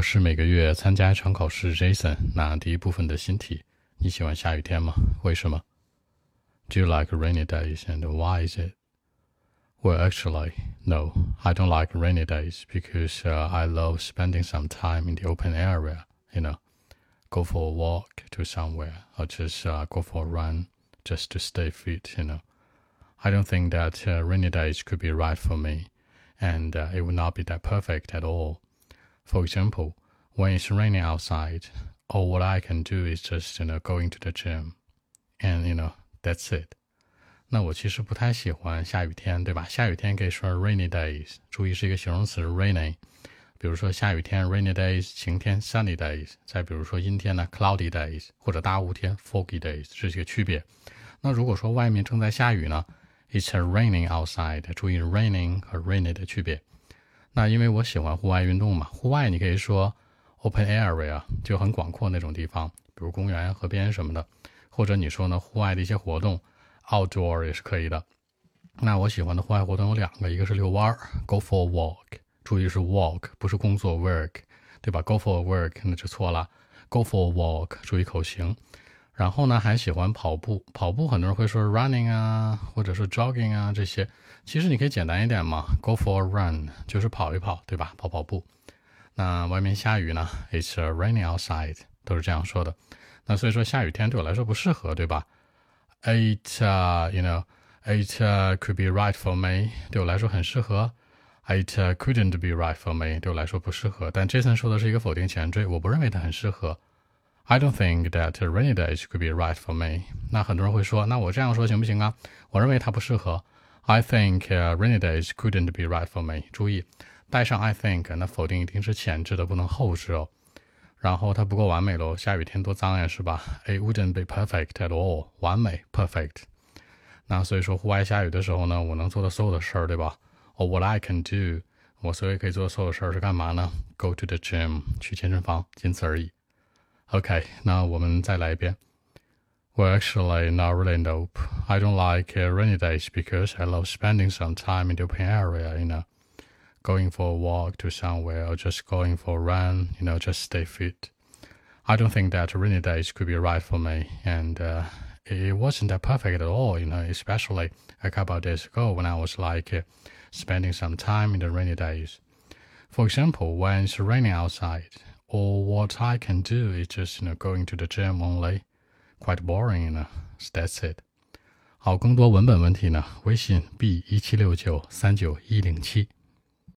我是每个月参加一场考试 Jason。 那第一部分的新题，你喜欢下雨天吗？为什么？ Do you like rainy days and why is it? Well, actually, no, I don't like rainy days because I love spending some time in the open area, you know, go for a walk to somewhere or just go for a run just to stay fit, you know. I don't think that rainy days could be right for me, and it would not be that perfect at all. For example, when it's raining outside, all what I can do is just, you know, going to the gym, and, you know, that's it. 那我其实不太喜欢下雨天，对吧？下雨天可以说 rainy days， 注意是一个形容词 rainy。比如说下雨天 rainy days， 晴天 sunny days， 再比如说阴天呢 cloudy days， 或者大雾天 foggy days， 这是一个区别。那如果说外面正在下雨呢 ，it's raining outside， 注意 raining 和 rainy 的区别。那因为我喜欢户外运动嘛，户外你可以说 open area， 就很广阔那种地方，比如公园、河边什么的，或者你说呢户外的一些活动。Outdoor 也是可以的。那我喜欢的户外活动有两个，一个是遛弯 ，go for a walk， 注意是 walk， 不是工作 work， 对吧 ？go for a work 那就错了 ，go for a walk， 注意口型。然后呢，还喜欢跑步，跑步很多人会说 running 啊，或者是 jogging 啊这些。其实你可以简单一点嘛 ，go for a run 就是跑一跑，对吧？跑跑步。那外面下雨呢 ，It's raining outside， 都是这样说的。那所以说下雨天对我来说不适合，对吧？It could be right for me， 对我来说很适合。It couldn't be right for me， 对我来说不适合。但 Jason 说的是一个否定前缀，我不认为它很适合。I don't think that rainy days could be right for me。那很多人会说，那我这样说行不行啊？我认为它不适合。I think rainy days couldn't be right for me。注意，带上 I think， 那否定一定是前置的，不能后置哦。然后它不够完美喽，下雨天多脏呀，是吧 ？It wouldn't be perfect at all， 完美 perfect。那所以说户外下雨的时候呢，我能做的所有的事儿，对吧 ？Or what I can do， 我所以可以做的所有事儿是干嘛呢 ？Go to the gym， 去健身房，仅此而已。OK， 那我们再来一遍。Well, actually, not really. Nope. I don't like rainy days because I love spending some time in the open area, you know.Going for a walk to somewhere or just going for a run, you know, just stay fit. I don't think that rainy days could be right for me. And it wasn't that perfect at all, you know, especially a couple of days ago when I was like spending some time in the rainy days. For example, when it's raining outside, all what I can do is just, you know, going to the gym only. Quite boring, you know, that's it. 好，更多文本问题呢，微信 B176939107。